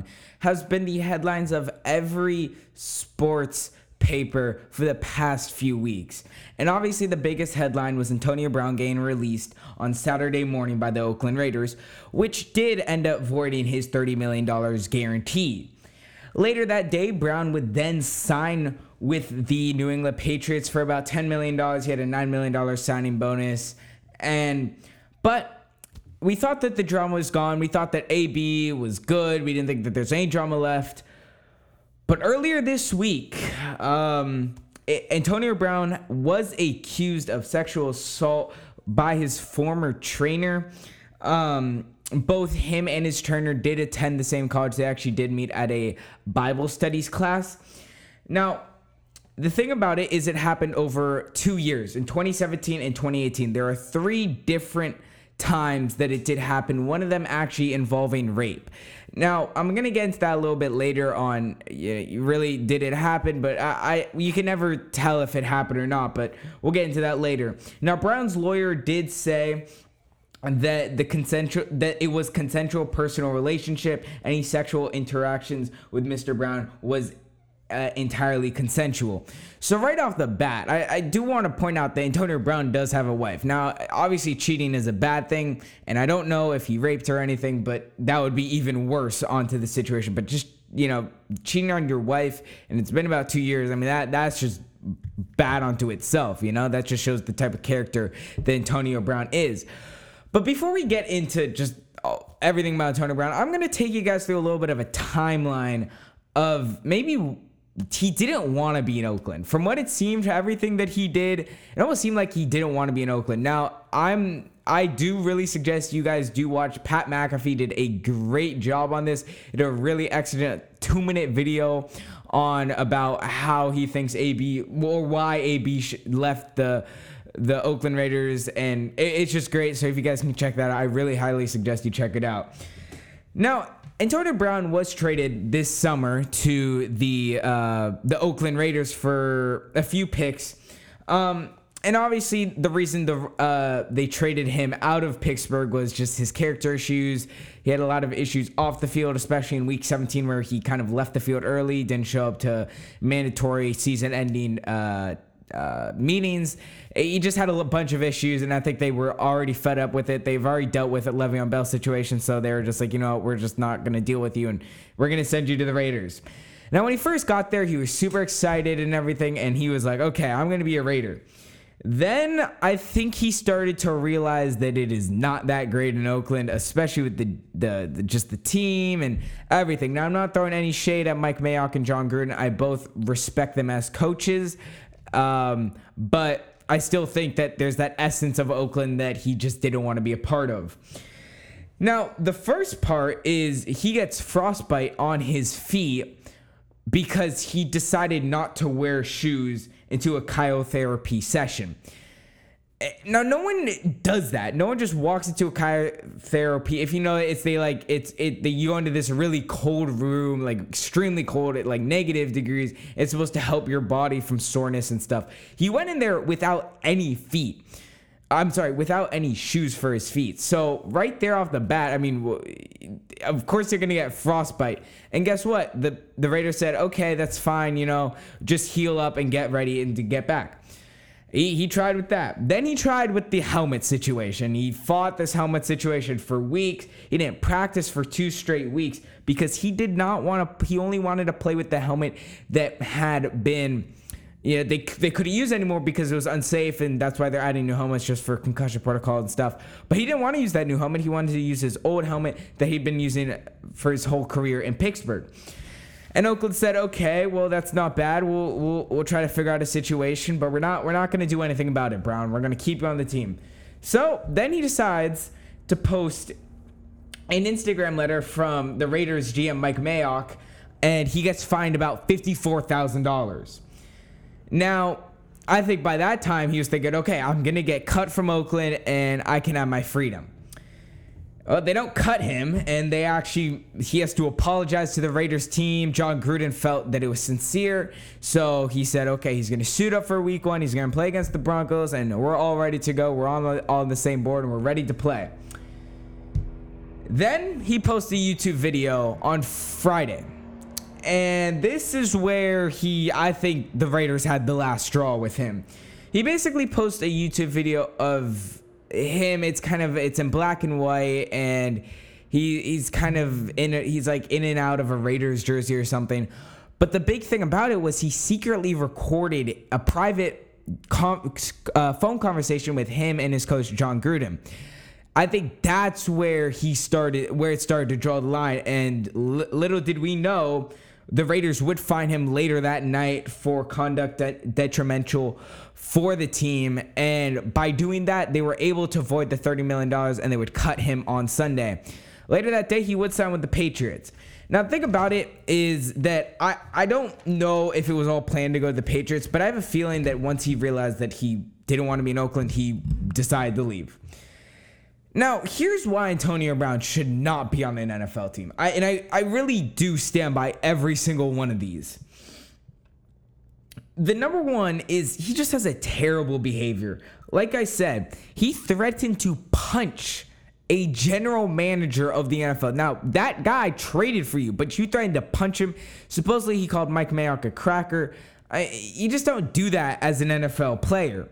Brown has been the headlines of every sports paper for the past few weeks. And obviously the biggest headline was Antonio Brown getting released on Saturday morning by the Oakland Raiders, which did end up voiding his $30 million guarantee. Later that day, Brown would then sign with the New England Patriots for about $10 million. He had a $9 million signing bonus. But we thought that the drama was gone. We thought that AB was good. We didn't think that there's any drama left. But earlier this week, Antonio Brown was accused of sexual assault by his former trainer. Both him and his trainer did attend the same college. They actually did meet at a Bible studies class. Now, the thing about it is it happened over 2 years, in 2017 and 2018. There are three different times that it did happen, one of them actually involving rape. Now, I'm going to get into that a little bit later on. Really, did it happen? But you can never tell if it happened or not, but we'll get into that later. Now, Brown's lawyer did say that it was consensual personal relationship. Any sexual interactions with Mr. Brown was entirely consensual. So right off the bat, I do want to point out that Antonio Brown does have a wife. Now, obviously cheating is a bad thing, and I don't know if he raped her or anything, but that would be even worse onto the situation. But just, cheating on your wife, and it's been about 2 years, I mean, that's just bad onto itself, That just shows the type of character that Antonio Brown is. But before we get into just everything about Antonio Brown, I'm going to take you guys through a little bit of a timeline of maybe he didn't want to be in Oakland. From what it seemed, everything that he did, it almost seemed like he didn't want to be in Oakland. Now, I do really suggest you guys do watch. Pat McAfee did a great job on this. He did a really excellent 2-minute video on about how he thinks AB, or why AB left the Oakland Raiders, and it's just great. So if you guys can check that out, I really highly suggest you check it out. Now, Antonio Brown was traded this summer to the Oakland Raiders for a few picks, and obviously the reason they traded him out of Pittsburgh was just his character issues. He had a lot of issues off the field, especially in Week 17, where he kind of left the field early, didn't show up to mandatory season-ending meetings. He just had a bunch of issues, and I think they were already fed up with it. They've already dealt with the Le'Veon Bell situation, so they were just like, we're just not going to deal with you, and we're going to send you to the Raiders. Now, when he first got there, he was super excited and everything, and he was like, okay, I'm going to be a Raider. Then I think he started to realize that it is not that great in Oakland, especially with just the team and everything. Now, I'm not throwing any shade at Mike Mayock and John Gruden. I both respect them as coaches. But I still think that there's that essence of Oakland that he just didn't want to be a part of. Now, the first part is he gets frostbite on his feet because he decided not to wear shoes into a cryotherapy session. Now, no one does that. No one just walks into a cryotherapy. If you know, you go into this really cold room, like extremely cold at like negative degrees. It's supposed to help your body from soreness and stuff. He went in there without any shoes for his feet. So right there off the bat, I mean, of course they're going to get frostbite. And guess what? The Raiders said, okay, that's fine. Just heal up and get ready and to get back. He tried with that. Then he tried with the helmet situation. He fought this helmet situation for weeks. He didn't practice for 2 straight weeks because he did not want to. He only wanted to play with the helmet that had been, they couldn't use anymore because it was unsafe, and that's why they're adding new helmets just for concussion protocol and stuff. But he didn't want to use that new helmet. He wanted to use his old helmet that he'd been using for his whole career in Pittsburgh. And Oakland said, "Okay, well, that's not bad. We'll try to figure out a situation, but we're not going to do anything about it, Brown. We're going to keep you on the team." So then he decides to post an Instagram letter from the Raiders GM Mike Mayock, and he gets fined about $54,000. Now, I think by that time he was thinking, "Okay, I'm going to get cut from Oakland, and I can have my freedom." Well, they don't cut him, and he has to apologize to the Raiders team. John Gruden felt that it was sincere, so he said, okay, he's going to suit up for Week 1, he's going to play against the Broncos, and we're all ready to go. We're all on the same board, and we're ready to play. Then he posted a YouTube video on Friday. And this is where I think the Raiders had the last straw with him. He basically posted a YouTube video of him. It's in black and white, and he's kind of he's like in and out of a Raiders jersey or something. But the big thing about it was he secretly recorded a private phone conversation with him and his coach John Gruden. I think that's where it started to draw the line. And little did we know, the Raiders would find him later that night for conduct detrimental for the team. And by doing that, they were able to avoid the $30 million and they would cut him on Sunday. Later that day, he would sign with the Patriots. Now, the thing about it is that I don't know if it was all planned to go to the Patriots, but I have a feeling that once he realized that he didn't want to be in Oakland, he decided to leave. Now, here's why Antonio Brown should not be on an NFL team. I really do stand by every single one of these. The number one is he just has a terrible behavior. Like I said, he threatened to punch a general manager of the NFL. Now, that guy traded for you, but you threatened to punch him. Supposedly, he called Mike Mayock a cracker. You just don't do that as an NFL player.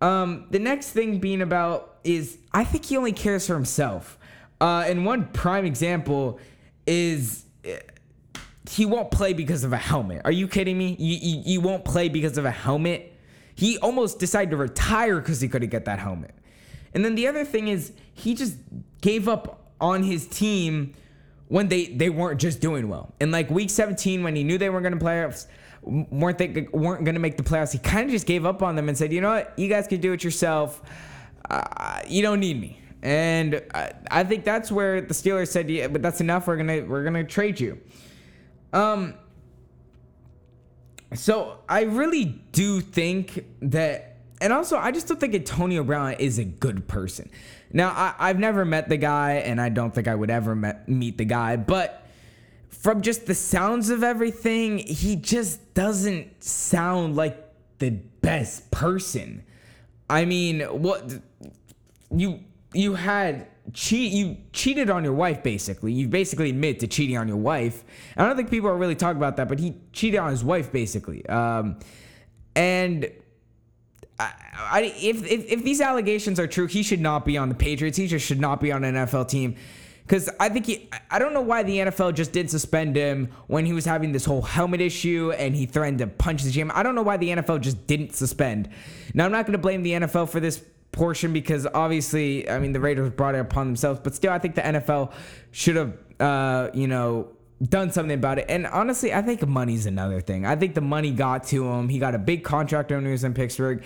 The next thing being about is I think he only cares for himself. And one prime example is he won't play because of a helmet. Are you kidding me? You won't play because of a helmet? He almost decided to retire because he couldn't get that helmet. And then the other thing is he just gave up on his team when they weren't just doing well. In like week 17 when he knew they weren't going to playoffs. Weren't going to make the playoffs. He kind of just gave up on them and said, you know what? You guys can do it yourself. You don't need me. And I think that's where the Steelers said, yeah, but that's enough. We're gonna trade you. So I really do think that, and also I just don't think Antonio Brown is a good person. Now I've never met the guy, and I don't think I would ever meet the guy, but from just the sounds of everything, he just doesn't sound like the best person. I mean, what you cheated on your wife, basically. You basically admit to cheating on your wife. I don't think people are really talking about that, but he cheated on his wife, basically. And if these allegations are true, he should not be on the Patriots. He just should not be on an NFL team. Because I don't know why the NFL just didn't suspend him when he was having this whole helmet issue and he threatened to punch the GM. I don't know why the NFL just didn't suspend. Now, I'm not going to blame the NFL for this portion because, obviously, I mean, the Raiders brought it upon themselves. But still, I think the NFL should have, done something about it. And, honestly, I think money's another thing. I think the money got to him. He got a big contract when he was in Pittsburgh.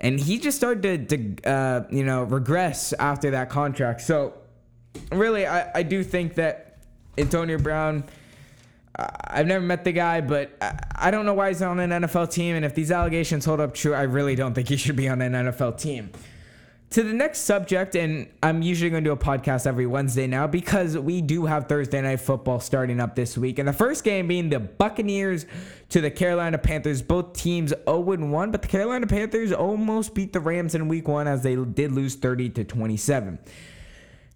And he just started to regress after that contract. So really, I do think that Antonio Brown, I've never met the guy, but I don't know why he's on an NFL team. And if these allegations hold up true, I really don't think he should be on an NFL team. To the next subject, and I'm usually going to do a podcast every Wednesday now because we do have Thursday Night Football starting up this week. And the first game being the Buccaneers to the Carolina Panthers. Both teams 0-1, but the Carolina Panthers almost beat the Rams in week one as they did lose 30-27.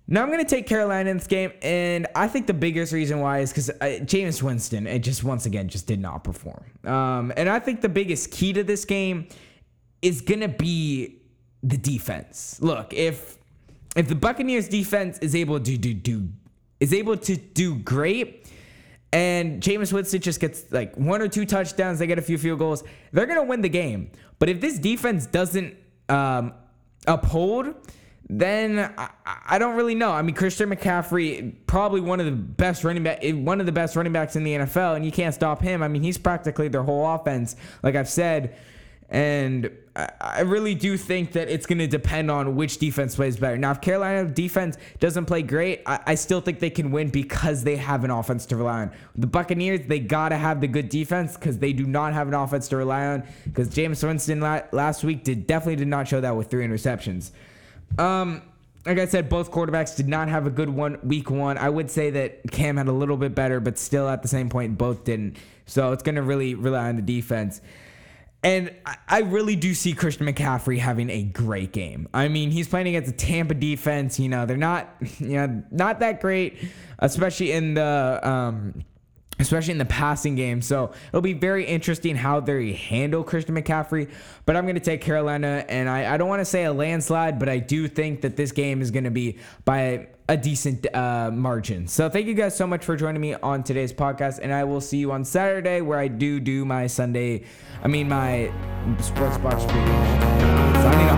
Now, I'm going to take Carolina in this game, and I think the biggest reason why is because Jameis Winston, once again, did not perform. And I think the biggest key to this game is going to be the defense. Look, if the Buccaneers defense is able to do great, and Jameis Winston just gets like one or two touchdowns, they get a few field goals, they're going to win the game. But if this defense doesn't uphold, then I don't really know. I mean, Christian McCaffrey, probably one of the best running backs in the NFL, and you can't stop him. I mean, he's practically their whole offense, like I've said. And I really do think that it's going to depend on which defense plays better. Now, if Carolina defense doesn't play great, I still think they can win because they have an offense to rely on. The Buccaneers, they got to have the good defense because they do not have an offense to rely on because Jameis Winston last week definitely did not show that with 3 interceptions. Like I said, both quarterbacks did not have a good one week one. I would say that Cam had a little bit better, but still at the same point, both didn't. So it's going to really rely on the defense. And I really do see Christian McCaffrey having a great game. I mean, he's playing against the Tampa defense. You know, they're not that great, especially in the passing game. So it'll be very interesting how they handle Christian McCaffrey. But I'm going to take Carolina, and I don't want to say a landslide, but I do think that this game is going to be by a decent margin. So thank you guys so much for joining me on today's podcast, and I will see you on Saturday, where I do my sports box preview. Signing off.